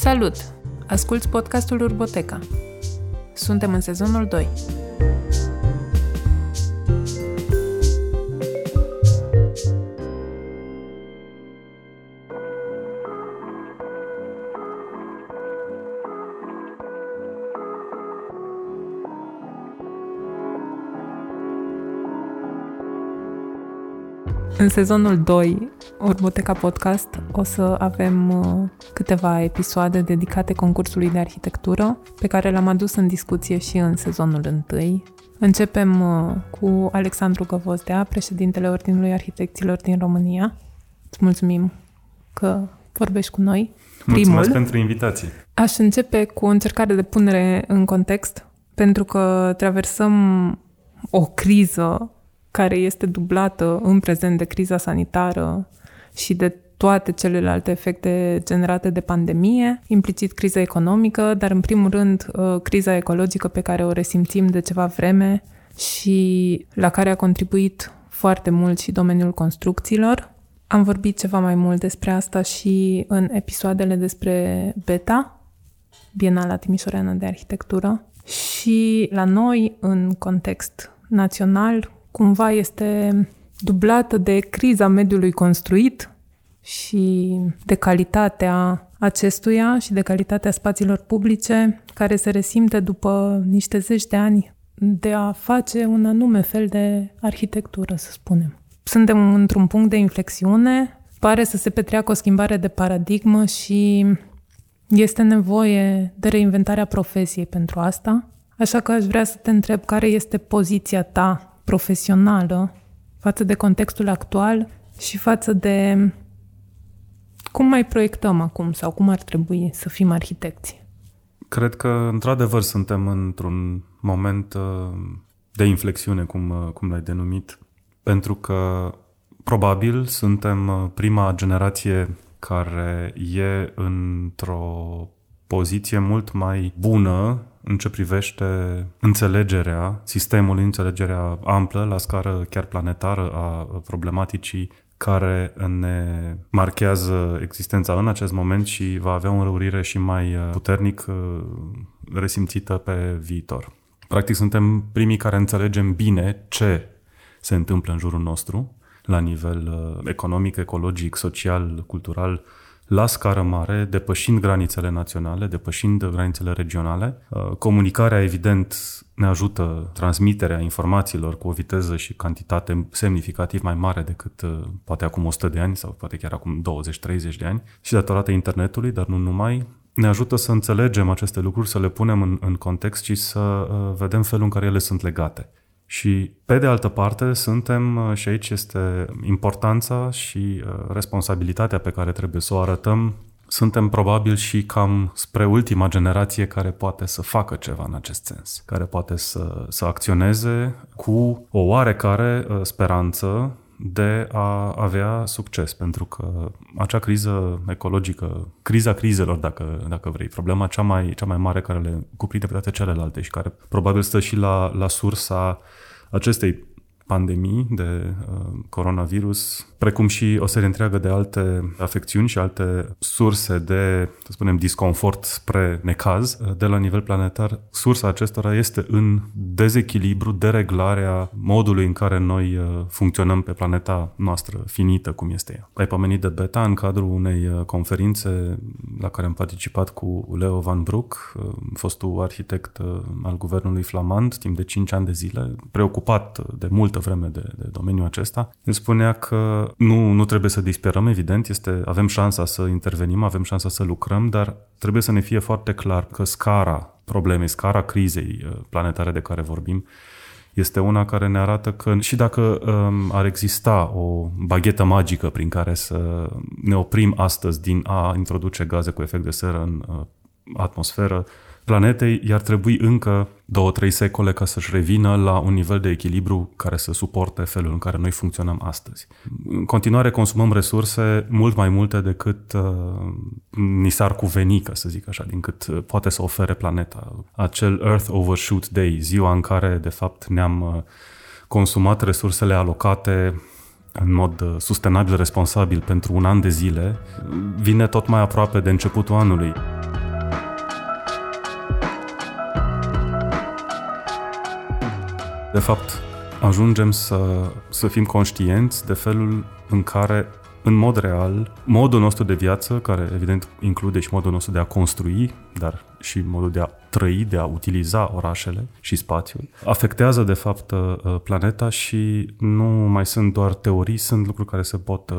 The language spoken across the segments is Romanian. Salut! Asculți podcastul Urboteca. Suntem în sezonul 2. În sezonul 2, Urboteca Podcast, o să avem câteva episoade dedicate concursului de arhitectură, pe care l-am adus în discuție și în sezonul 1. Începem cu Alexandru Găvozdea, președintele Ordinului Arhitecților din România. Îți mulțumim că vorbești cu noi. Mulțumesc pentru invitație. Aș începe cu o încercare de punere în context, pentru că traversăm o criză care este dublată în prezent de criza sanitară și de toate celelalte efecte generate de pandemie, implicit criza economică, dar în primul rând criza ecologică pe care o resimțim de ceva vreme și la care a contribuit foarte mult și domeniul construcțiilor. Am vorbit ceva mai mult despre asta și în episoadele despre Beta, Bienala Timișoareană de Arhitectură, și la noi, în context național, cumva este dublată de criza mediului construit și de calitatea acestuia și de calitatea spațiilor publice, care se resimte după niște zeci de ani de a face un anume fel de arhitectură, să spunem. Suntem într-un punct de inflexiune, pare să se petreacă o schimbare de paradigmă și este nevoie de reinventarea profesiei pentru asta. Așa că aș vrea să te întreb care este poziția ta profesională față de contextul actual și față de cum mai proiectăm acum sau cum ar trebui să fim arhitecți. Cred că, într-adevăr, suntem într-un moment de inflexiune, cum l-ai denumit, pentru că, probabil, suntem prima generație care e într-o poziție mult mai bună în ce privește înțelegerea sistemului, înțelegerea amplă, la scară chiar planetară, a problematicii care ne marchează existența în acest moment și va avea o înrăurire și mai puternic resimțită pe viitor. Practic suntem primii care înțelegem bine ce se întâmplă în jurul nostru, la nivel economic, ecologic, social, cultural, la scară mare, depășind granițele naționale, depășind granițele regionale. Comunicarea, evident, ne ajută, transmiterea informațiilor cu o viteză și cantitate semnificativ mai mare decât poate acum 100 de ani sau poate chiar acum 20-30 de ani. Și datorată internetului, dar nu numai, ne ajută să înțelegem aceste lucruri, să le punem în context și să vedem felul în care ele sunt legate. Și, pe de altă parte, suntem, și aici este importanța și responsabilitatea pe care trebuie să o arătăm, suntem probabil și cam spre ultima generație care poate să facă ceva în acest sens, care poate să acționeze cu o oarecare speranță de a avea succes, pentru că acea criză ecologică, criza crizelor, dacă vrei, problema cea mai mare care le cuprinde pe toate celelalte și care probabil stă și la sursa acestei pandemii de coronavirus, precum și o serie întreagă de alte afecțiuni și alte surse de, să spunem, disconfort spre necaz de la nivel planetar. Sursa acestora este în dezechilibru, dereglarea modului în care noi funcționăm pe planeta noastră finită, cum este ea. Ai pomenit de Beta în cadrul unei conferințe la care am participat cu Leo Van Bruch, fostul arhitect al guvernului flamand, timp de 5 ani de zile, preocupat de multă vreme de domeniul acesta. El spunea că nu trebuie să disperăm, evident, avem șansa să intervenim, avem șansa să lucrăm, dar trebuie să ne fie foarte clar că scara problemei, scara crizei planetare de care vorbim, este una care ne arată că și dacă ar exista o baghetă magică prin care să ne oprim astăzi din a introduce gaze cu efect de seră în atmosferă, planetei i-ar trebui încă 2-3 secole ca să-și revină la un nivel de echilibru care să suporte felul în care noi funcționăm astăzi. În continuare consumăm resurse mult mai multe decât ni s-ar cuveni, ca să zic așa, din cât poate să ofere planeta. Acel Earth Overshoot Day, ziua în care, de fapt, ne-am consumat resursele alocate în mod sustenabil, responsabil pentru un an de zile, vine tot mai aproape de începutul anului. De fapt, ajungem să fim conștienți de felul în care, în mod real, modul nostru de viață, care evident include și modul nostru de a construi, dar și modul de a trăi, de a utiliza orașele și spațiul, afectează de fapt planeta și nu mai sunt doar teorii, sunt lucruri care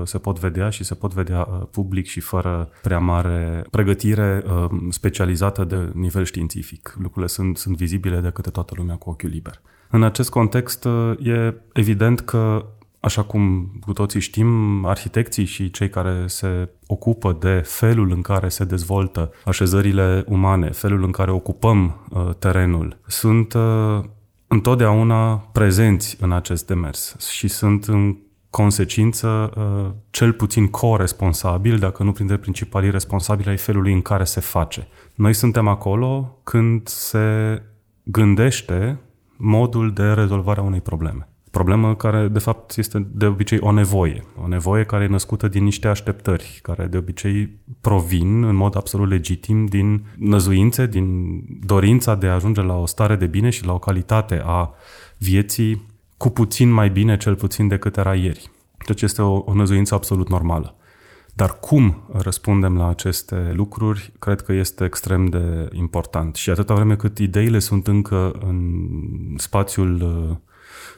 se pot vedea și se pot vedea public și fără prea mare pregătire specializată de nivel științific. Lucrurile sunt vizibile de către toată lumea cu ochiul liber. În acest context e evident că, așa cum cu toții știm, arhitecții și cei care se ocupă de felul în care se dezvoltă așezările umane, felul în care ocupăm terenul, sunt întotdeauna prezenți în acest demers și sunt în consecință cel puțin coresponsabili, dacă nu printre principalii responsabili ai felului în care se face. Noi suntem acolo când se gândește modul de rezolvare a unei probleme. Problemă care, de fapt, este de obicei o nevoie. O nevoie care e născută din niște așteptări, care de obicei provin în mod absolut legitim din năzuințe, din dorința de a ajunge la o stare de bine și la o calitate a vieții cu puțin mai bine, cel puțin, decât era ieri. Deci este o năzuință absolut normală. Dar cum răspundem la aceste lucruri, cred că este extrem de important. Și atâta vreme cât ideile sunt încă în spațiul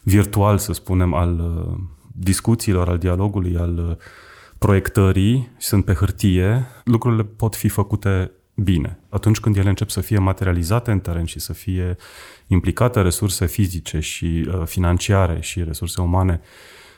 virtual, să spunem, al discuțiilor, al dialogului, al proiectării, sunt pe hârtie, lucrurile pot fi făcute bine. Atunci când ele încep să fie materializate în teren și să fie implicate resurse fizice și financiare și resurse umane,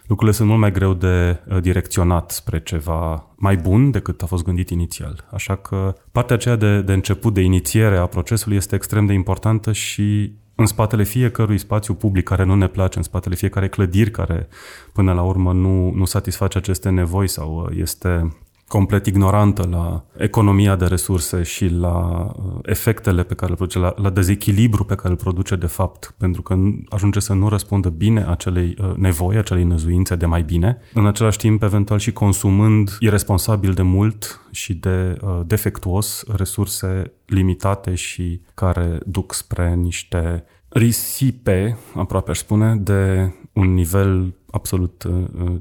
lucrurile sunt mult mai greu de direcționat spre ceva mai bun decât a fost gândit inițial. Așa că partea aceea de început, de inițiere a procesului este extrem de importantă și în spatele fiecărui spațiu public care nu ne place, în spatele fiecare clădiri care până la urmă nu satisface aceste nevoi sau este complet ignorantă la economia de resurse și la efectele pe care le produce, la dezechilibru pe care îl produce de fapt, pentru că ajunge să nu răspundă bine acelei nevoi, acelei năzuințe de mai bine. În același timp, eventual și consumând iresponsabil de mult și de defectuos resurse limitate și care duc spre niște risipe, aproape aș spune, de un nivel absolut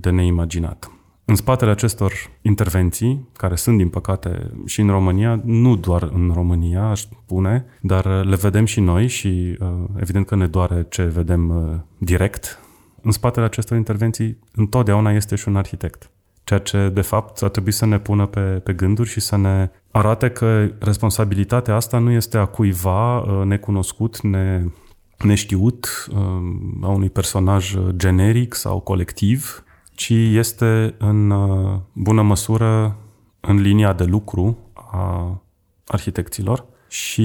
de neimaginat. În spatele acestor intervenții, care sunt, din păcate, și în România, nu doar în România, aș spune, dar le vedem și noi și evident că ne doare ce vedem direct, în spatele acestor intervenții întotdeauna este și un arhitect. Ceea ce, de fapt, ar trebui să ne pună pe gânduri și să ne arate că responsabilitatea asta nu este a cuiva necunoscut, neștiut, a unui personaj generic sau colectiv, ci este în bună măsură în linia de lucru a arhitecților și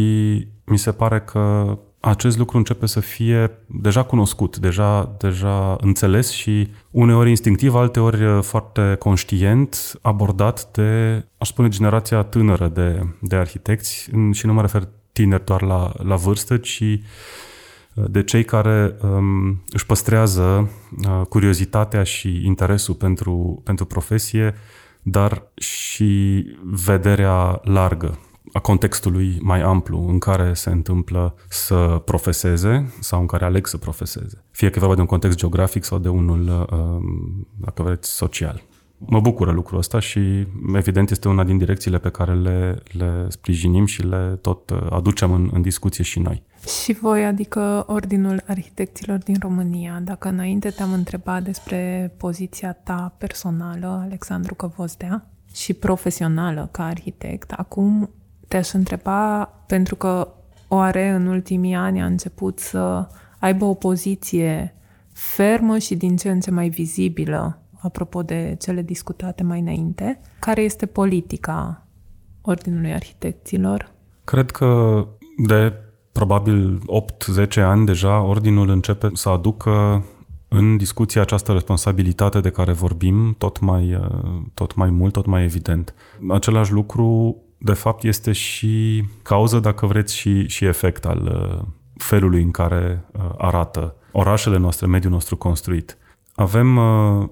mi se pare că acest lucru începe să fie deja cunoscut, deja înțeles și uneori instinctiv, alteori foarte conștient, abordat de, aș spune, generația tânără de arhitecți și nu mă refer tineri doar la vârstă, ci de cei care își păstrează curiozitatea și interesul pentru profesie, dar și vederea largă a contextului mai amplu în care se întâmplă să profeseze sau în care aleg să profeseze. Fie că e vorba de un context geografic sau de unul, dacă vreți, social. Mă bucură lucrul ăsta și, evident, este una din direcțiile pe care le sprijinim și le tot aducem în discuție și noi. Și voi, adică Ordinul Arhitecților din România, dacă înainte te-am întrebat despre poziția ta personală, Alexandru Găvozdea, și profesională ca arhitect, acum te-aș întreba, pentru că oare în ultimii ani a început să aibă o poziție fermă și din ce în ce mai vizibilă, apropo de cele discutate mai înainte, care este politica Ordinului Arhitecților? Cred că de probabil 8-10 ani deja Ordinul începe să aducă în discuție această responsabilitate de care vorbim tot mai mult, tot mai evident. Același lucru, de fapt, este și cauză, dacă vreți, și efect al felului în care arată orașele noastre, mediul nostru construit. Avem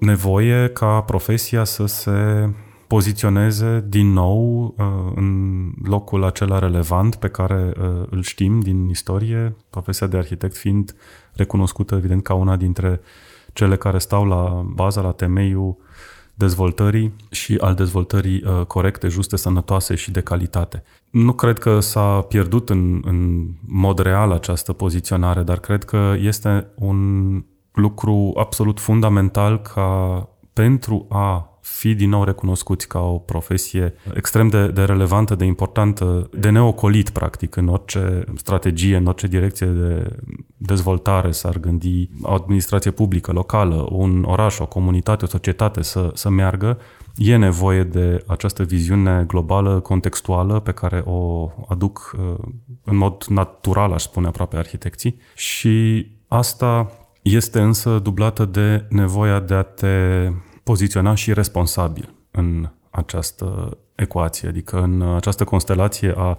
nevoie ca profesia să se poziționeze din nou în locul acela relevant pe care îl știm din istorie, profesia de arhitect fiind recunoscută, evident, ca una dintre cele care stau la baza, la temeiul dezvoltării și al dezvoltării corecte, juste, sănătoase și de calitate. Nu cred că s-a pierdut în mod real această poziționare, dar cred că este un lucru absolut fundamental ca pentru a fi din nou recunoscuți ca o profesie extrem de relevantă, de importantă, de neocolit, practic, în orice strategie, în orice direcție de dezvoltare s-ar gândi o administrație publică, locală, un oraș, o comunitate, o societate să meargă, e nevoie de această viziune globală, contextuală, pe care o aduc în mod natural, aș spune, aproape arhitecții. Și asta este însă dublată de nevoia de a te poziționa și responsabil în această ecuație, adică în această constelație a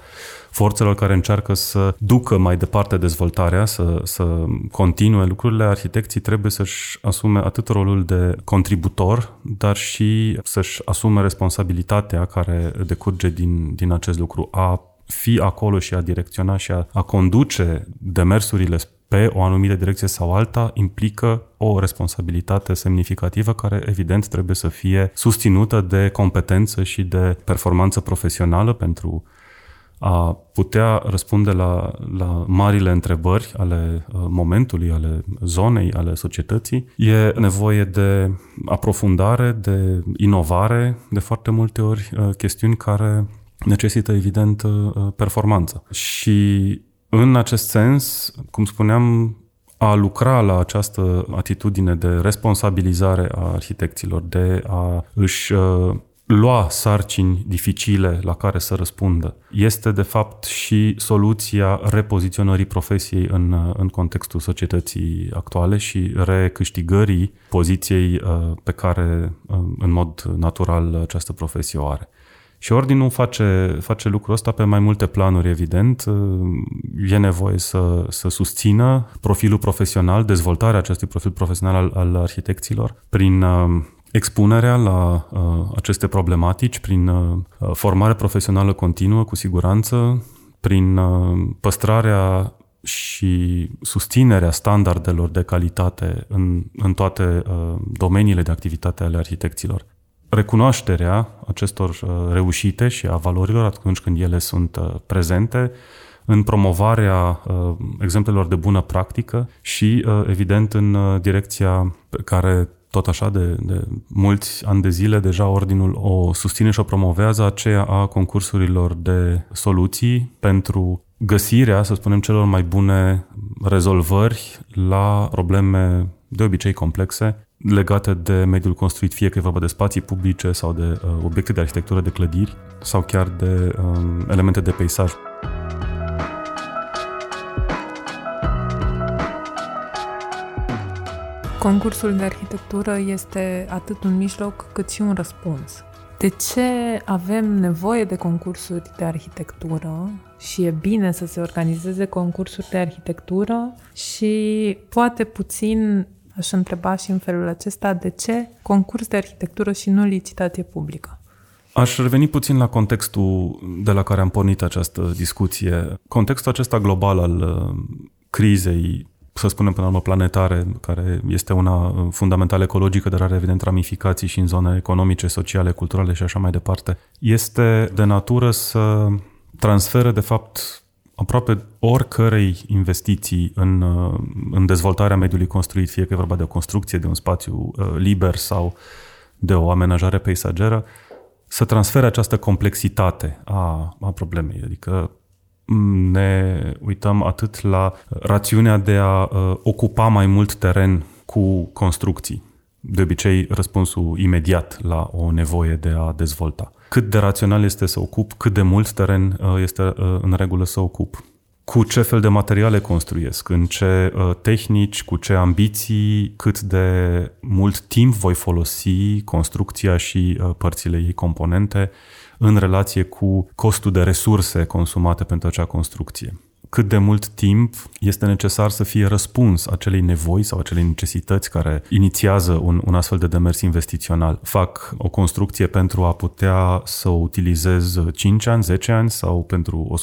forțelor care încearcă să ducă mai departe dezvoltarea, să continue lucrurile. Arhitecții trebuie să-și asume atât rolul de contributor, dar și să-și asume responsabilitatea care decurge din acest lucru, a fi acolo și a direcționa și a conduce demersurile pe o anumită direcție sau alta, implică o responsabilitate semnificativă care, evident, trebuie să fie susținută de competență și de performanță profesională pentru a putea răspunde la marile întrebări ale momentului, ale zonei, ale societății. E nevoie de aprofundare, de inovare, de foarte multe ori chestiuni care necesită, evident, performanță. Și în acest sens, cum spuneam, a lucra la această atitudine de responsabilizare a arhitecților, de a își lua sarcini dificile la care să răspundă, este de fapt și soluția repoziționării profesiei în contextul societății actuale și recâștigării poziției pe care în mod natural această profesie o are. Și Ordinul face lucrul ăsta pe mai multe planuri, evident. E nevoie să susțină profilul profesional, dezvoltarea acestui profil profesional al arhitecților prin expunerea la aceste problematici, prin formare profesională continuă, cu siguranță, prin păstrarea și susținerea standardelor de calitate în toate domeniile de activitate ale arhitecților. Recunoașterea acestor reușite și a valorilor atunci când ele sunt prezente, în promovarea exemplelor de bună practică și, evident, în direcția pe care, tot așa, de mulți ani de zile, deja Ordinul o susține și o promovează, aceea a concursurilor de soluții pentru găsirea, să spunem, celor mai bune rezolvări la probleme de obicei complexe, legate de mediul construit, fie că e vorba de spații publice sau de obiecte de arhitectură, de clădiri sau chiar de elemente de peisaj. Concursul de arhitectură este atât un mijloc cât și un răspuns. De ce avem nevoie de concursuri de arhitectură și e bine să se organizeze concursuri de arhitectură și poate puțin aș întreba și în felul acesta, de ce concurs de arhitectură și nu licitație publică? Aș reveni puțin la contextul de la care am pornit această discuție. Contextul acesta global al crizei, să spunem până la urmă planetare, care este una fundamental ecologică, dar are evident ramificații și în zone economice, sociale, culturale și așa mai departe, este de natură să transfere, de fapt, aproape oricărei investiții în dezvoltarea mediului construit, fie că e vorba de o construcție, de un spațiu liber sau de o amenajare peisageră, să transfere această complexitate a problemei. Adică ne uităm atât la rațiunea de a ocupa mai mult teren cu construcții, de obicei răspunsul imediat la o nevoie de a dezvolta. Cât de rațional este să ocup, cât de mult teren este în regulă să ocup, cu ce fel de materiale construiesc, în ce tehnici, cu ce ambiții, cât de mult timp voi folosi construcția și părțile ei componente în relație cu costul de resurse consumate pentru acea construcție. cât de mult timp este necesar să fie răspuns acelei nevoi sau acelei necesități care inițiază un astfel de demers investițional. Fac o construcție pentru a putea să o utilizez 5 ani, 10 ani sau pentru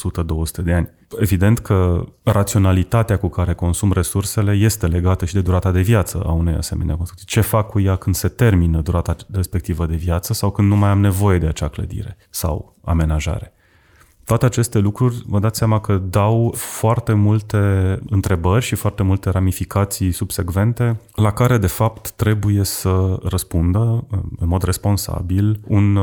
100-200 de ani. Evident că raționalitatea cu care consum resursele este legată și de durata de viață a unei asemenea construcții. Ce fac cu ea când se termină durata respectivă de viață sau când nu mai am nevoie de acea clădire sau amenajare? Toate aceste lucruri, vă dați seama că dau foarte multe întrebări și foarte multe ramificații subsecvente la care, de fapt, trebuie să răspundă în mod responsabil un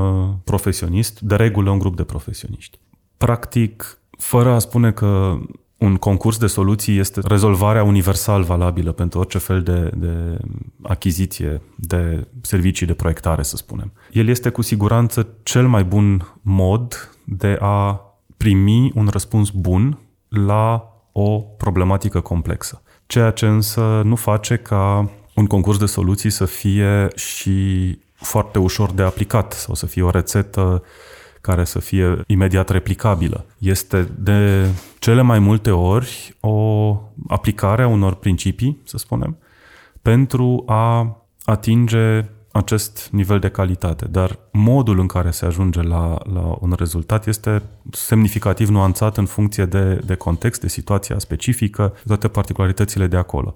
profesionist, de regulă un grup de profesioniști. Practic, fără a spune că un concurs de soluții este rezolvarea universal valabilă pentru orice fel de achiziție, de servicii de proiectare, să spunem. El este cu siguranță cel mai bun mod de a primi un răspuns bun la o problematică complexă. Ceea ce însă nu face ca un concurs de soluții să fie și foarte ușor de aplicat sau să fie o rețetă care să fie imediat replicabilă. Este de cele mai multe ori o aplicare a unor principii, să spunem, pentru a atinge acest nivel de calitate. Dar modul în care se ajunge la un rezultat este semnificativ nuanțat în funcție de context, de situația specifică, toate particularitățile de acolo.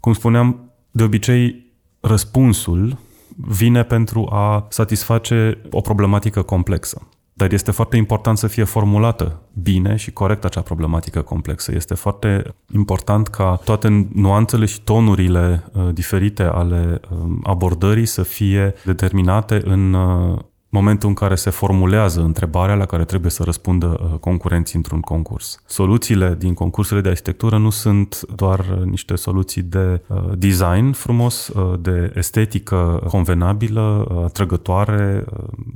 Cum spuneam, de obicei, răspunsul vine pentru a satisface o problematică complexă. Dar este foarte important să fie formulată bine și corect acea problematică complexă. Este foarte important ca toate nuanțele și tonurile diferite ale abordării să fie determinate în momentul în care se formulează întrebarea la care trebuie să răspundă concurenții într-un concurs. Soluțiile din concursurile de arhitectură nu sunt doar niște soluții de design frumos, de estetică convenabilă, atrăgătoare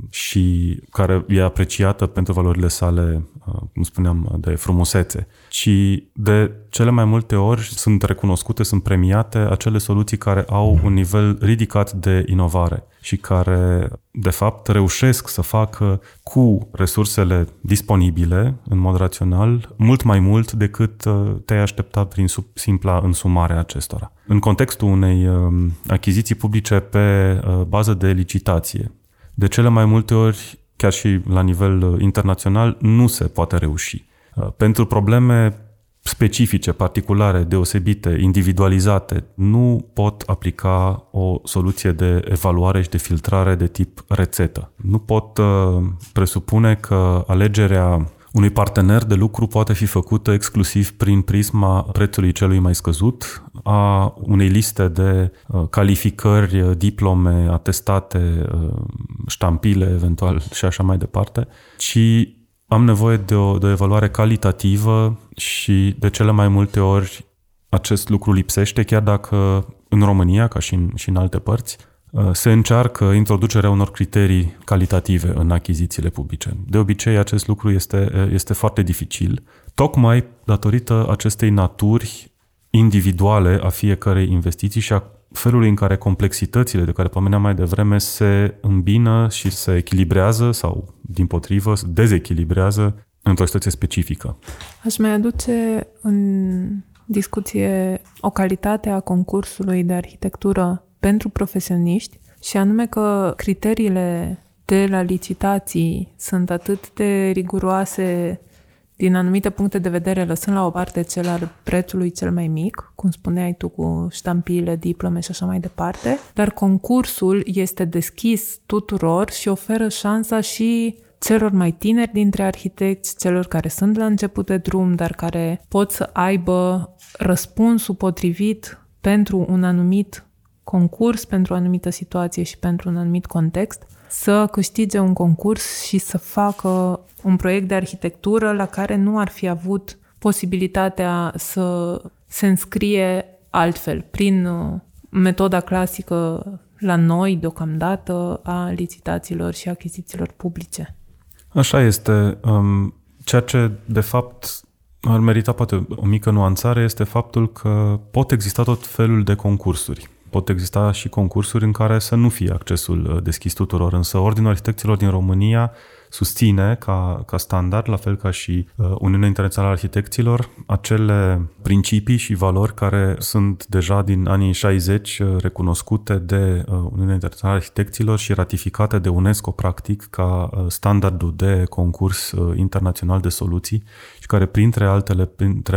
și care e apreciată pentru valorile sale, cum spuneam, de frumusețe, ci de cele mai multe ori sunt recunoscute, sunt premiate acele soluții care au un nivel ridicat de inovare și care, de fapt, reușesc să facă cu resursele disponibile, în mod rațional, mult mai mult decât te-ai aștepta prin simpla însumare acestora. În contextul unei achiziții publice pe bază de licitație, de cele mai multe ori, chiar și la nivel internațional, nu se poate reuși. Pentru probleme specifice, particulare, deosebite, individualizate, nu pot aplica o soluție de evaluare și de filtrare de tip rețetă. Nu pot presupune că alegerea unui partener de lucru poate fi făcută exclusiv prin prisma prețului celui mai scăzut, a unei liste de calificări, diplome, atestate, ștampile, eventual și așa mai departe, ci am nevoie de o evaluare calitativă și de cele mai multe ori acest lucru lipsește, chiar dacă în România, ca și în alte părți, se încearcă introducerea unor criterii calitative în achizițiile publice. De obicei, acest lucru este foarte dificil, tocmai datorită acestei naturi individuale a fiecărei investiții și a felului în care complexitățile de care pomeneam mai devreme se îmbină și se echilibrează sau, dimpotrivă, se dezechilibrează într-o situație specifică. Aș mai aduce în discuție o calitate a concursului de arhitectură pentru profesioniști și anume că criteriile de la licitații sunt atât de riguroase din anumite puncte de vedere, lăsând la o parte cel al prețului cel mai mic, cum spuneai tu, cu ștampile, diplome și așa mai departe, dar concursul este deschis tuturor și oferă șansa și celor mai tineri dintre arhitecți, celor care sunt la început de drum, dar care pot să aibă răspunsul potrivit pentru un anumit concurs, pentru o anumită situație și pentru un anumit context, să câștige un concurs și să facă un proiect de arhitectură la care nu ar fi avut posibilitatea să se înscrie altfel, prin metoda clasică la noi, deocamdată, a licitațiilor și achizițiilor publice. Așa este. Ceea ce, de fapt, ar merita poate o mică nuanțare este faptul că pot exista tot felul de concursuri. Pot exista și concursuri în care să nu fie accesul deschis tuturor, însă Ordinul Arhitecților din România susține ca standard, la fel ca și Uniunea Internațională a Arhitecților, acele principii și valori care sunt deja din anii 60 recunoscute de Uniunea Internațională a Arhitecților și ratificate de UNESCO, practic, ca standardul de concurs internațional de soluții și care, printre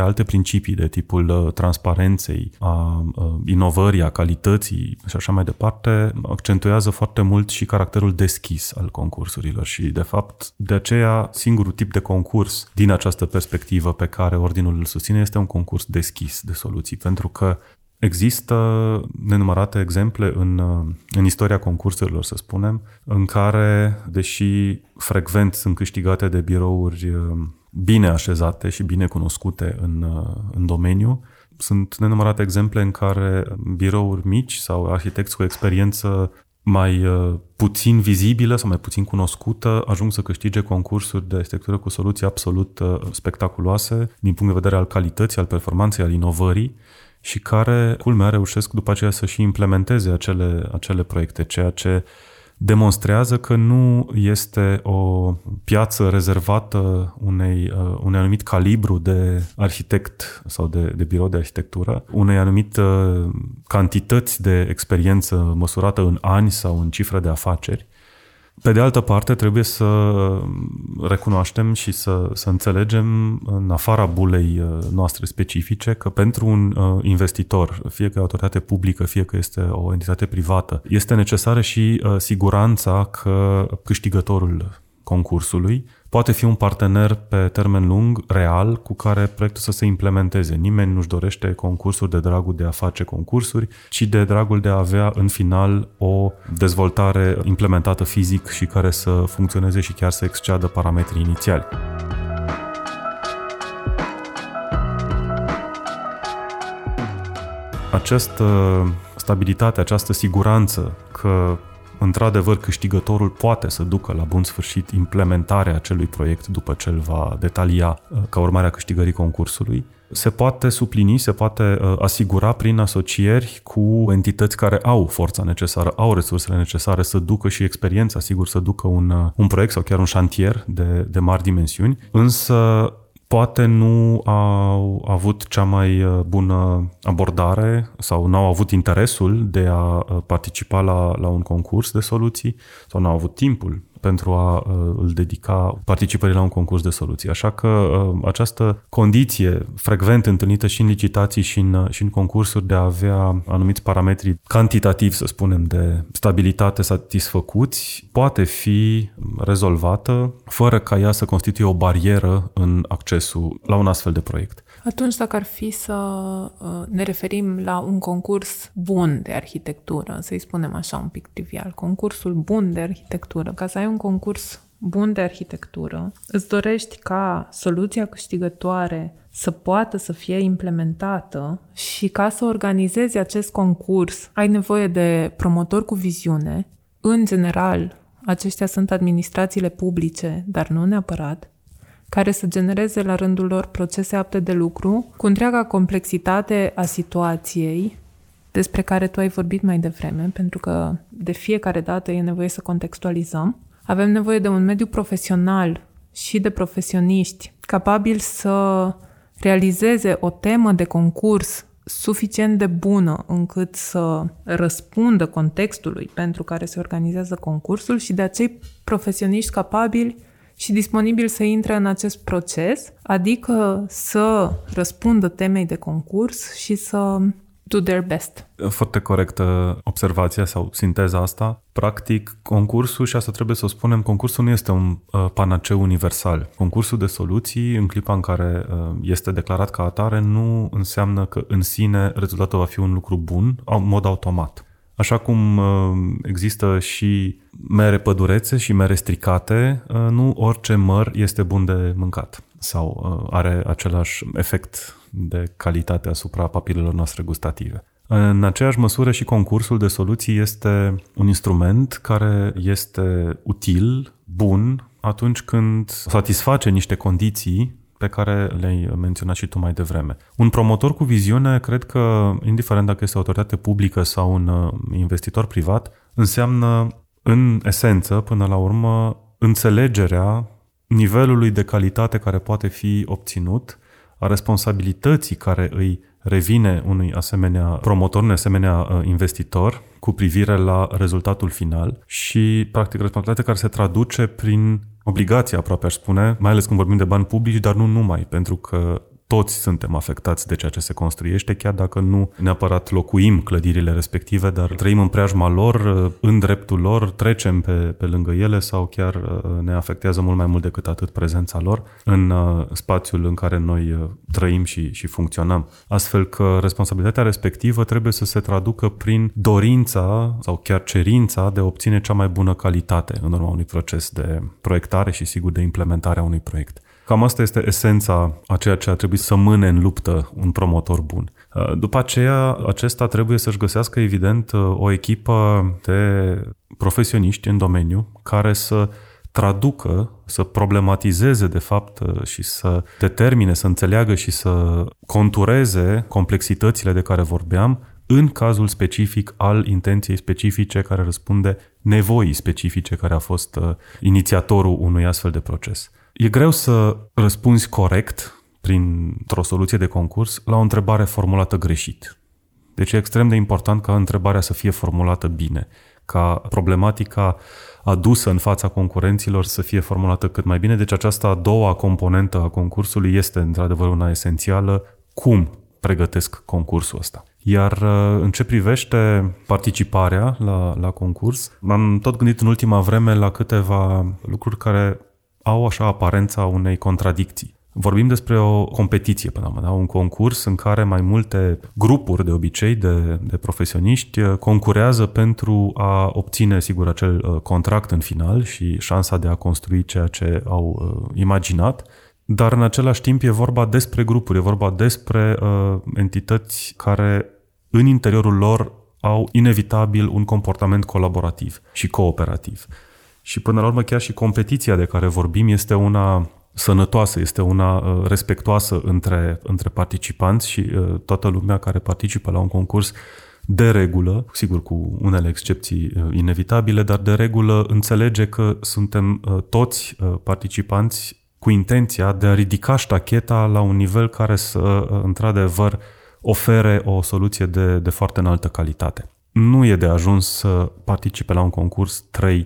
alte principii de tipul transparenței, a inovării, a calității și așa mai departe, accentuează foarte mult și caracterul deschis al concursurilor și, de fapt, de aceea singurul tip de concurs din această perspectivă pe care Ordinul îl susține este un concurs deschis de soluții, pentru că există nenumărate exemple în istoria concursurilor, să spunem, în care, deși frecvent sunt câștigate de birouri bine așezate și bine cunoscute în domeniu, sunt nenumărate exemple în care birouri mici sau arhitecți cu experiență mai puțin vizibilă sau mai puțin cunoscută ajung să câștige concursuri de arhitectură cu soluții absolut spectaculoase din punct de vedere al calității, al performanței, al inovării și care, culmea, reușesc după aceea să și implementeze acele proiecte, ceea ce demonstrează că nu este o piață rezervată unui anumit calibru de arhitect sau de birou de arhitectură, unei anumite cantități de experiență măsurată în ani sau în cifre de afaceri. Pe de altă parte, trebuie să recunoaștem și să înțelegem, în afara bulei noastre specifice, că pentru un investitor, fie că e autoritate publică, fie că este o entitate privată, este necesară și siguranța că câștigătorul concursului poate fi un partener pe termen lung, real, cu care proiectul să se implementeze. Nimeni nu-și dorește concursuri de dragul de a face concursuri, ci de dragul de a avea în final o dezvoltare implementată fizic și care să funcționeze și chiar să exceadă parametrii inițiali. Această stabilitate, această siguranță că într-adevăr, câștigătorul poate să ducă la bun sfârșit implementarea acelui proiect după ce îl va detalia ca urmare a câștigării concursului, se poate suplini, se poate asigura prin asocieri cu entități care au forța necesară, au resursele necesare să ducă și experiența, sigur, să ducă un proiect sau chiar un șantier de mari dimensiuni, însă poate nu au avut cea mai bună abordare sau nu au avut interesul de a participa la un concurs de soluții sau nu au avut timpul pentru a îl dedica participării la un concurs de soluții. Așa că această condiție frecvent întâlnită și în licitații și în concursuri de a avea anumiți parametri cantitativi, să spunem, de stabilitate satisfăcuți, poate fi rezolvată fără ca ea să constituie o barieră în accesul la un astfel de proiect. Atunci, dacă ar fi să ne referim la un concurs bun de arhitectură, să-i spunem așa un pic trivial, concursul bun de arhitectură, ca să ai un concurs bun de arhitectură, îți dorești ca soluția câștigătoare să poată să fie implementată și ca să organizezi acest concurs, ai nevoie de promotori cu viziune. În general, aceștia sunt administrațiile publice, dar nu neapărat, care să genereze la rândul lor procese apte de lucru cu întreaga complexitate a situației despre care tu ai vorbit mai devreme, pentru că de fiecare dată e nevoie să contextualizăm. Avem nevoie de un mediu profesional și de profesioniști capabili să realizeze o temă de concurs suficient de bună încât să răspundă contextului pentru care se organizează concursul și de acei profesioniști capabili și disponibil să intre în acest proces, adică să răspundă temei de concurs și să do their best. Foarte corectă observația sau sinteza asta. Practic, concursul, și asta trebuie să o spunem, concursul nu este un panaceu universal. Concursul de soluții, în clipa în care este declarat ca atare, nu înseamnă că în sine rezultatul va fi un lucru bun, în mod automat. Așa cum există și mere pădurețe și mere stricate, nu orice măr este bun de mâncat sau are același efect de calitate asupra papilelor noastre gustative. În aceeași măsură și concursul de soluții este un instrument care este util, bun, atunci când satisface niște condiții pe care le-ai menționat și tu mai devreme. Un promotor cu viziune, cred că, indiferent dacă este o autoritate publică sau un investitor privat, înseamnă, în esență, până la urmă, înțelegerea nivelului de calitate care poate fi obținut, a responsabilității care îi revine unui asemenea promotor, unui asemenea investitor cu privire la rezultatul final și, practic, responsabilitatea care se traduce prin obligație, aproape aș spune, mai ales când vorbim de bani publici, dar nu numai, pentru că toți suntem afectați de ceea ce se construiește, chiar dacă nu neapărat locuim clădirile respective, dar trăim în preajma lor, în dreptul lor, trecem pe lângă ele sau chiar ne afectează mult mai mult decât atât prezența lor în spațiul în care noi trăim și funcționăm. Astfel că responsabilitatea respectivă trebuie să se traducă prin dorința sau chiar cerința de a obține cea mai bună calitate în urma unui proces de proiectare și, sigur, de implementare a unui proiect. Cam asta este esența a ceea ce ar trebui să mâne în luptă un promotor bun. După aceea, acesta trebuie să-și găsească, evident, o echipă de profesioniști în domeniu care să traducă, să problematizeze, de fapt, și să determine, să înțeleagă și să contureze complexitățile de care vorbeam în cazul specific al intenției specifice care răspunde nevoii specifice care a fost inițiatorul unui astfel de proces. E greu să răspunzi corect, printr-o soluție de concurs, la o întrebare formulată greșit. Deci e extrem de important ca întrebarea să fie formulată bine, ca problematica adusă în fața concurenților să fie formulată cât mai bine. Deci această a doua componentă a concursului este într-adevăr una esențială. Cum pregătesc concursul ăsta? Iar în ce privește participarea la concurs, m-am tot gândit în ultima vreme la câteva lucruri care au așa aparența unei contradicții. Vorbim despre o competiție, până la un concurs în care mai multe grupuri, de obicei, de profesioniști concurează pentru a obține, sigur, acel contract în final și șansa de a construi ceea ce au imaginat, dar în același timp e vorba despre grupuri, e vorba despre entități care în interiorul lor au inevitabil un comportament colaborativ și cooperativ. Și până la urmă chiar și competiția de care vorbim este una sănătoasă, este una respectuoasă între participanți și toată lumea care participă la un concurs de regulă, sigur cu unele excepții inevitabile, dar de regulă înțelege că suntem toți participanți cu intenția de a ridica ștacheta la un nivel care să, într-adevăr, ofere o soluție de foarte înaltă calitate. Nu e de ajuns să participe la un concurs 3-5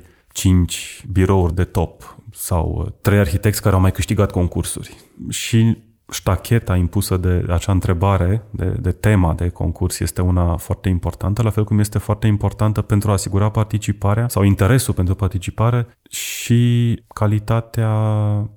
birouri de top sau 3 arhitecți care au mai câștigat concursuri. Și ștacheta impusă de acea întrebare, de tema de concurs, este una foarte importantă, la fel cum este foarte importantă pentru a asigura participarea sau interesul pentru participare și calitatea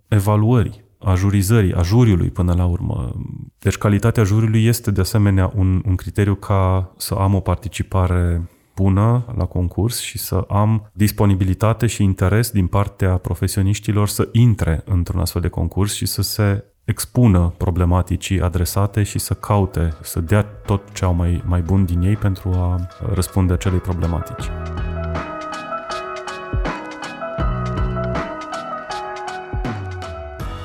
evaluării, a jurizării, a juriului până la urmă. Deci calitatea juriului este de asemenea un criteriu ca să am o participare bună la concurs și să am disponibilitate și interes din partea profesioniștilor să intre într-un astfel de concurs și să se expună problematicii adresate și să caute, să dea tot ce au mai bun din ei pentru a răspunde acelei problematici.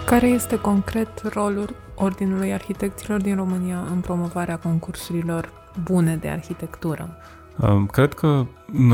Care este concret rolul Ordinului Arhitecților din România în promovarea concursurilor bune de arhitectură? Cred că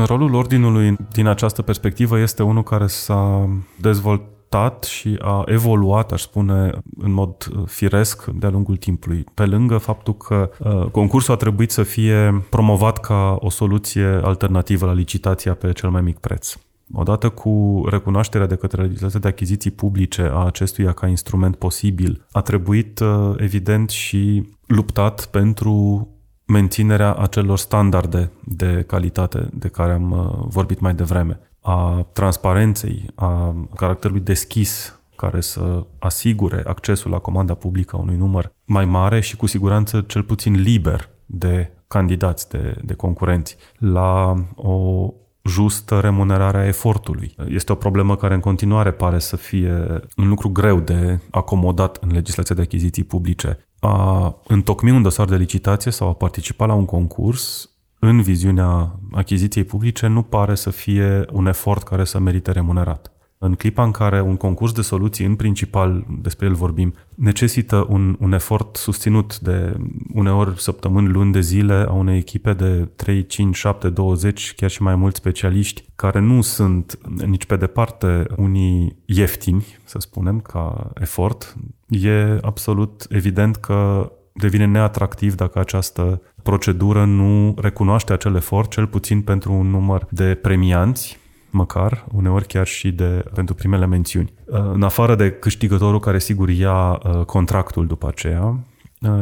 rolul Ordinului din această perspectivă este unul care s-a dezvoltat și a evoluat, aș spune, în mod firesc de-a lungul timpului. Pe lângă faptul că concursul a trebuit să fie promovat ca o soluție alternativă la licitația pe cel mai mic preț. Odată cu recunoașterea de către legislația de achiziții publice a acestuia ca instrument posibil, a trebuit, evident, și luptat pentru menținerea acelor standarde de calitate de care am vorbit mai devreme, a transparenței, a caracterului deschis care să asigure accesul la comanda publică a unui număr mai mare și cu siguranță cel puțin liber de candidați, de concurenți, la o justă remunerare a efortului. Este o problemă care în continuare pare să fie un lucru greu de acomodat în legislația de achiziții publice. A întocmi un dosar de licitație sau a participa la un concurs în viziunea achiziției publice nu pare să fie un efort care să merite remunerat. În clipa în care un concurs de soluții, în principal despre el vorbim, necesită un efort susținut de uneori săptămâni, luni de zile a unei echipe de 3, 5, 7, 20, chiar și mai mulți specialiști, care nu sunt nici pe departe unii ieftini, să spunem, ca efort, e absolut evident că devine neatractiv dacă această procedură nu recunoaște acel efort, cel puțin pentru un număr de premianți, măcar, uneori chiar și pentru primele mențiuni. În afară de câștigătorul care sigur ia contractul după aceea,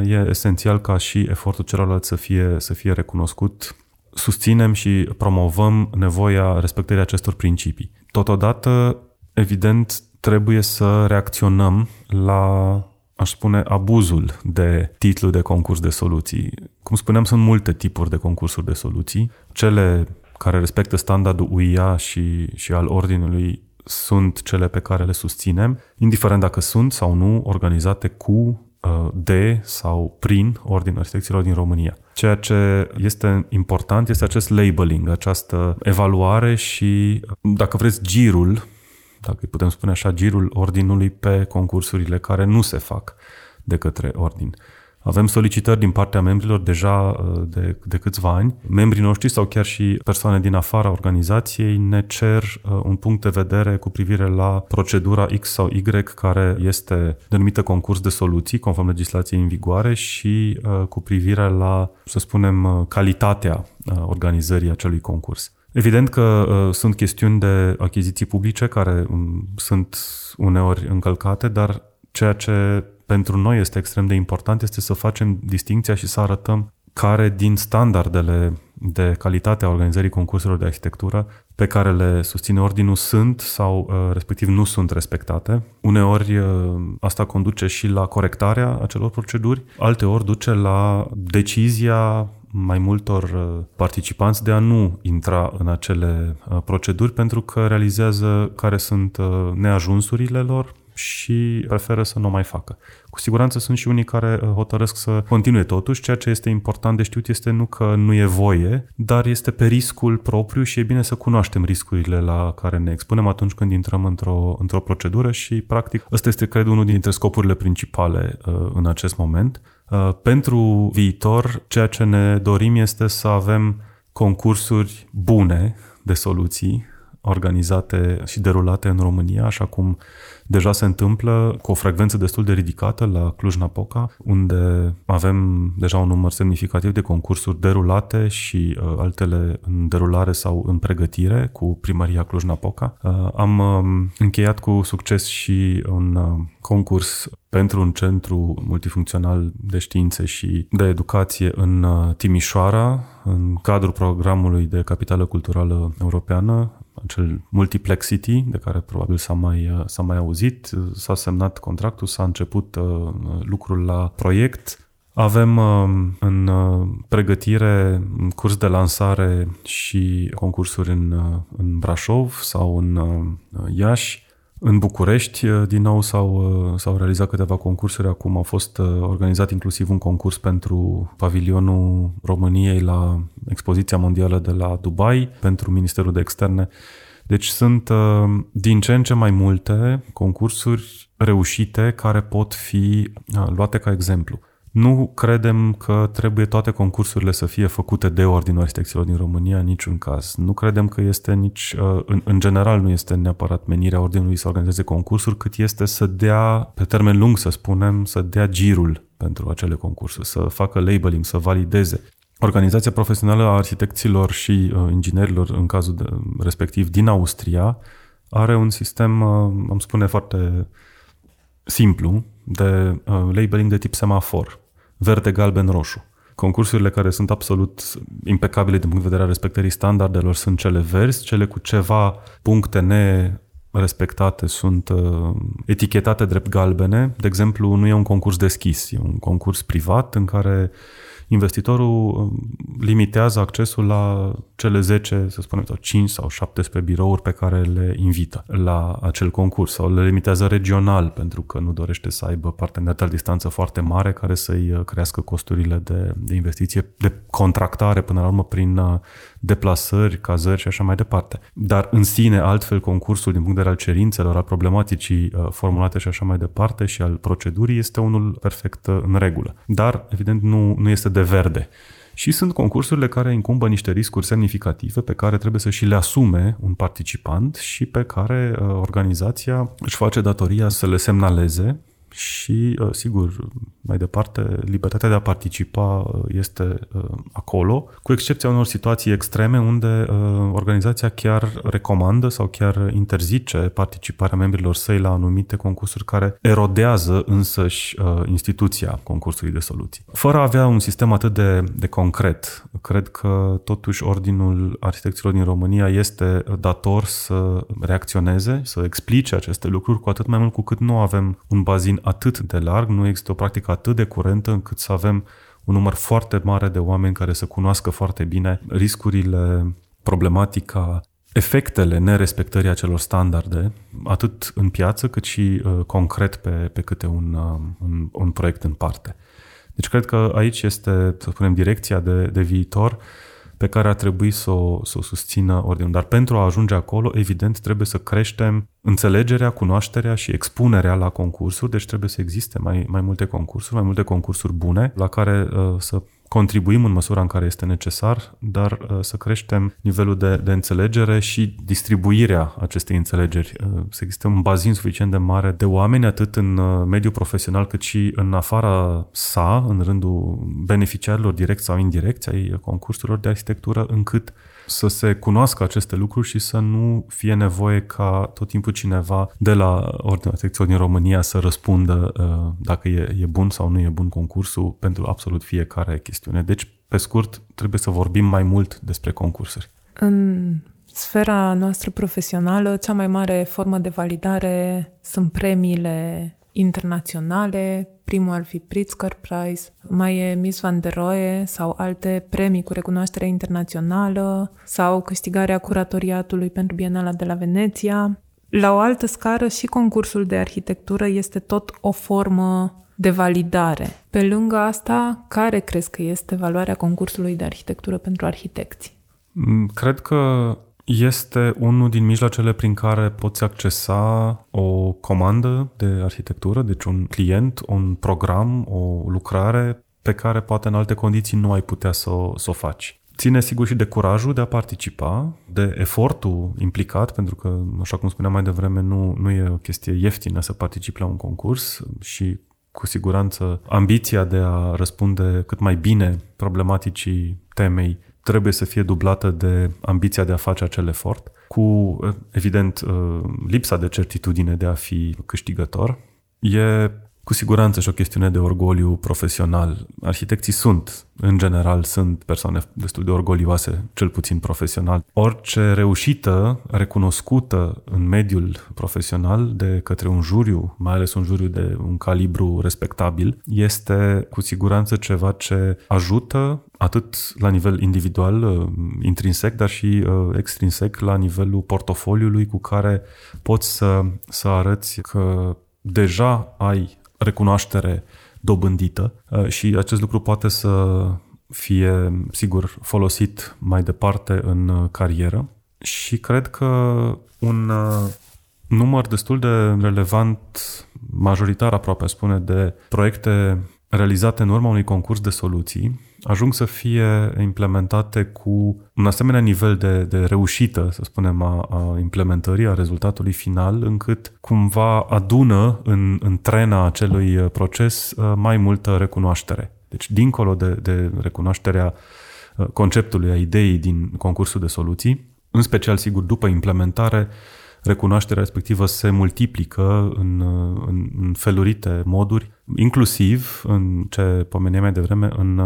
e esențial ca și efortul celorlalți să fie recunoscut. Susținem și promovăm nevoia respectării acestor principii. Totodată, evident, trebuie să reacționăm la, aș spune, abuzul de titlu de concurs de soluții. Cum spuneam, sunt multe tipuri de concursuri de soluții. Cele care respectă standardul UIA și al Ordinului sunt cele pe care le susținem, indiferent dacă sunt sau nu organizate cu, de sau prin Ordinul Arhitecților din România. Ceea ce este important este acest labeling, această evaluare și, dacă vreți, girul, dacă îi putem spune așa, girul Ordinului pe concursurile care nu se fac de către Ordin. Avem solicitări din partea membrilor deja de câțiva ani. Membrii noștri sau chiar și persoane din afara organizației ne cer un punct de vedere cu privire la procedura X sau Y care este denumită concurs de soluții conform legislației în vigoare și cu privire la, să spunem, calitatea organizării acelui concurs. Evident că sunt chestiuni de achiziții publice care sunt uneori încălcate, dar ceea ce pentru noi este extrem de important este să facem distinția și să arătăm care din standardele de calitate a organizării concursurilor de arhitectură pe care le susține Ordinul sunt sau respectiv nu sunt respectate. Uneori asta conduce și la corectarea acelor proceduri, alteori duce la decizia mai multor participanți de a nu intra în acele proceduri pentru că realizează care sunt neajunsurile lor și preferă să nu mai facă. Cu siguranță sunt și unii care hotărăsc să continue totuși. Ceea ce este important de știut este nu că nu e voie, dar este pe riscul propriu și e bine să cunoaștem riscurile la care ne expunem atunci când intrăm într-o procedură și, practic, ăsta este, cred, unul dintre scopurile principale în acest moment. Pentru viitor, ceea ce ne dorim este să avem concursuri bune de soluții organizate și derulate în România, așa cum deja se întâmplă cu o frecvență destul de ridicată la Cluj-Napoca, unde avem deja un număr semnificativ de concursuri derulate și altele în derulare sau în pregătire cu primăria Cluj-Napoca. Am încheiat cu succes și un concurs pentru un centru multifuncțional de științe și de educație în Timișoara, în cadrul programului de capitală culturală europeană, acel multiplexity, de care probabil s-a mai auzit, s-a semnat contractul, s-a început lucrul la proiect. Avem în pregătire un curs de lansare și concursuri în Brașov sau în Iași. În București, din nou, s-au realizat câteva concursuri. Acum a fost organizat inclusiv un concurs pentru pavilionul României la Expoziția Mondială de la Dubai, pentru Ministerul de Externe. Deci sunt din ce în ce mai multe concursuri reușite care pot fi luate ca exemplu. Nu credem că trebuie toate concursurile să fie făcute de Ordinul Arhitecților din România, în niciun caz. Nu credem că este nici, în general, nu este neapărat menirea Ordinului să organizeze concursuri, cât este să dea, pe termen lung să spunem, să dea girul pentru acele concursuri, să facă labeling, să valideze. Organizația profesională a arhitecților și inginerilor, în cazul respectiv, din Austria, are un sistem, am spune, foarte simplu, de labeling de tip semafor, verde, galben, roșu. Concursurile care sunt absolut impecabile din punct de vedere al respectării standardelor sunt cele verzi, cele cu ceva puncte nerespectate sunt etichetate drept galbene. De exemplu, nu e un concurs deschis, e un concurs privat în care investitorul limitează accesul la cele 10, să spunem, sau 5 sau 17 birouri pe care le invită la acel concurs sau le limitează regional pentru că nu dorește să aibă parteneri de distanță foarte mare care să-i crească costurile de investiție, de contractare până la urmă prin deplasări, cazări și așa mai departe. Dar în sine, altfel, concursul din punct de vedere al cerințelor, al problematicii formulate și așa mai departe și al procedurii este unul perfect în regulă. Dar, evident, nu este de verde. Și sunt concursurile care incumbă niște riscuri semnificative pe care trebuie să și le asume un participant și pe care organizația își face datoria să le semnaleze. Și, sigur, mai departe, libertatea de a participa este acolo, cu excepția unor situații extreme unde organizația chiar recomandă sau chiar interzice participarea membrilor săi la anumite concursuri care erodează însăși instituția concursului de soluții. Fără a avea un sistem atât de concret, cred că totuși Ordinul Arhitecților din România este dator să reacționeze, să explice aceste lucruri, cu atât mai mult cu cât nu avem un bazin atât de larg, nu există o practică atât de curentă încât să avem un număr foarte mare de oameni care să cunoască foarte bine riscurile, problematica, efectele nerespectării acelor standarde, atât în piață cât și concret pe câte un proiect în parte. Deci cred că aici este, să spunem, direcția de viitor pe care ar trebui să o susțină Ordinul. Dar pentru a ajunge acolo, evident, trebuie să creștem înțelegerea, cunoașterea și expunerea la concursuri, deci trebuie să existe mai multe concursuri, mai multe concursuri bune, la care să contribuim în măsura în care este necesar, dar să creștem nivelul de înțelegere și distribuirea acestei înțelegeri. Să existe un bazin suficient de mare de oameni, atât în mediul profesional, cât și în afara sa, în rândul beneficiarilor direct sau indirect ai concursurilor de arhitectură, încât să se cunoască aceste lucruri și să nu fie nevoie ca tot timpul cineva de la Ordinul Arhitecților din România să răspundă dacă e bun sau nu e bun concursul pentru absolut fiecare chestiune. Deci, pe scurt, trebuie să vorbim mai mult despre concursuri. În sfera noastră profesională, cea mai mare formă de validare sunt premiile internaționale. Primul ar fi Pritzker Prize, mai e Mies van der Rohe sau alte premii cu recunoaștere internațională sau câștigarea curatoriatului pentru Bienala de la Veneția. La o altă scară și concursul de arhitectură este tot o formă de validare. Pe lângă asta, care crezi că este valoarea concursului de arhitectură pentru arhitecți? Cred că este unul din mijloacele prin care poți accesa o comandă de arhitectură, deci un client, un program, o lucrare pe care poate în alte condiții nu ai putea să o faci. Ține sigur și de curajul de a participa, de efortul implicat, pentru că, așa cum spuneam mai devreme, nu e o chestie ieftină să participi la un concurs și cu siguranță ambiția de a răspunde cât mai bine problematicii temei trebuie să fie dublată de ambiția de a face acel efort, cu, evident, lipsa de certitudine de a fi câștigător. E cu siguranță și o chestiune de orgoliu profesional. Arhitecții sunt, în general, persoane destul de orgolioase, cel puțin profesional. Orice reușită recunoscută în mediul profesional de către un juriu, mai ales un juriu de un calibru respectabil, este cu siguranță ceva ce ajută atât la nivel individual, intrinsec, dar și extrinsec la nivelul portofoliului cu care poți să arăți că deja ai recunoaștere dobândită și acest lucru poate să fie, sigur, folosit mai departe în carieră și cred că un număr destul de relevant, majoritar aproape, spune, de proiecte realizate în urma unui concurs de soluții ajung să fie implementate cu un asemenea nivel de reușită, să spunem, a implementării, a rezultatului final, încât cumva adună în trena acelui proces mai multă recunoaștere. Deci, dincolo de recunoașterea conceptului, a ideii din concursul de soluții, în special, sigur, după implementare, recunoașterea respectivă se multiplică în felurite moduri, inclusiv în ce pomeneam mai devreme, în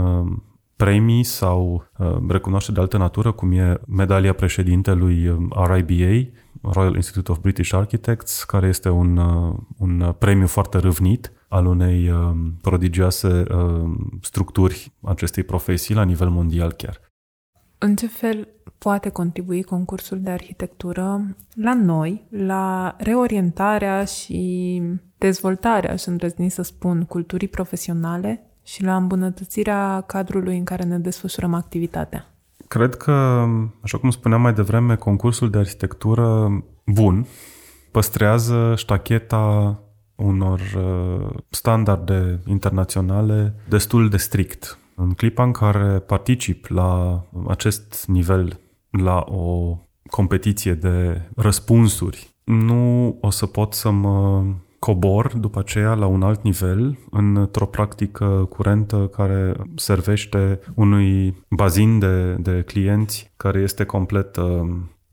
premii sau recunoaștere de altă natură, cum e medalia președintelui RIBA, Royal Institute of British Architects, care este un premiu foarte râvnit al unei prodigioase structuri acestei profesii la nivel mondial chiar. În ce fel poate contribui concursul de arhitectură la noi, la reorientarea și dezvoltarea, aș îndrăzni să spun, culturii profesionale și la îmbunătățirea cadrului în care ne desfășurăm activitatea? Cred că, așa cum spuneam mai devreme, concursul de arhitectură bun păstrează ștacheta unor standarde internaționale destul de strict. În clipa în care particip la acest nivel, la o competiție de răspunsuri, nu o să pot să mă cobor după aceea la un alt nivel într-o practică curentă care servește unui bazin de clienți care este complet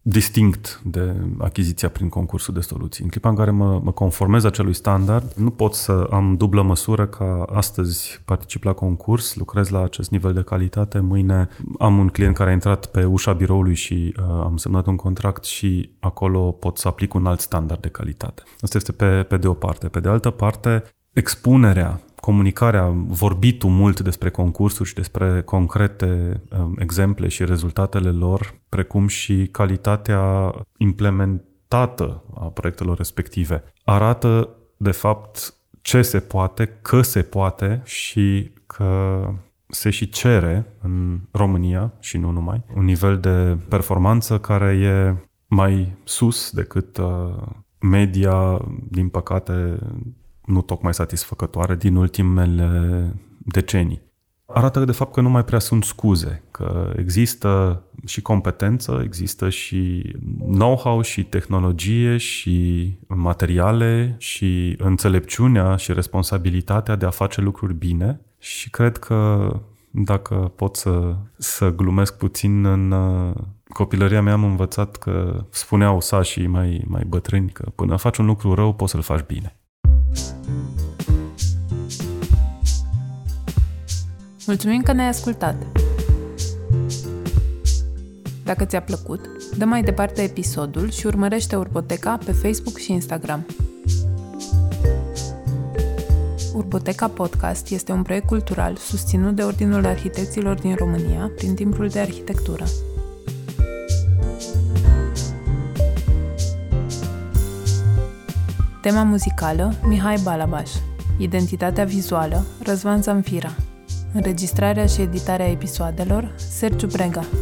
distinct de achiziția prin concursul de soluții. În clipa în care mă conformez acelui standard, nu pot să am dublă măsură ca astăzi particip la concurs, lucrez la acest nivel de calitate, mâine am un client care a intrat pe ușa biroului și am semnat un contract și acolo pot să aplic un alt standard de calitate. Asta este pe de o parte. Pe de altă parte, expunerea, comunicarea, vorbitul mult despre concursuri și despre concrete exemple și rezultatele lor, precum și calitatea implementată a proiectelor respective, arată, de fapt, ce se poate, că se poate și că se și cere în România, și nu numai, un nivel de performanță care e mai sus decât media, din păcate, nu tocmai satisfăcătoare din ultimele decenii. Arată de fapt că nu mai prea sunt scuze, că există și competență, există și know-how și tehnologie și materiale și înțelepciunea și responsabilitatea de a face lucruri bine și cred că dacă pot să glumesc puțin, în copilăria mea am învățat că spuneau sașii mai bătrâni că până faci un lucru rău poți să-l faci bine. Mulțumim că ne-ai ascultat! Dacă ți-a plăcut, dă mai departe episodul și urmărește Urboteca pe Facebook și Instagram. Urboteca Podcast este un proiect cultural susținut de Ordinul Arhitecților din România prin timpul de arhitectură. Tema muzicală, Mihai Balabaș. Identitatea vizuală, Răzvan Zamfira. Înregistrarea și editarea episoadelor, Sergiu Brega.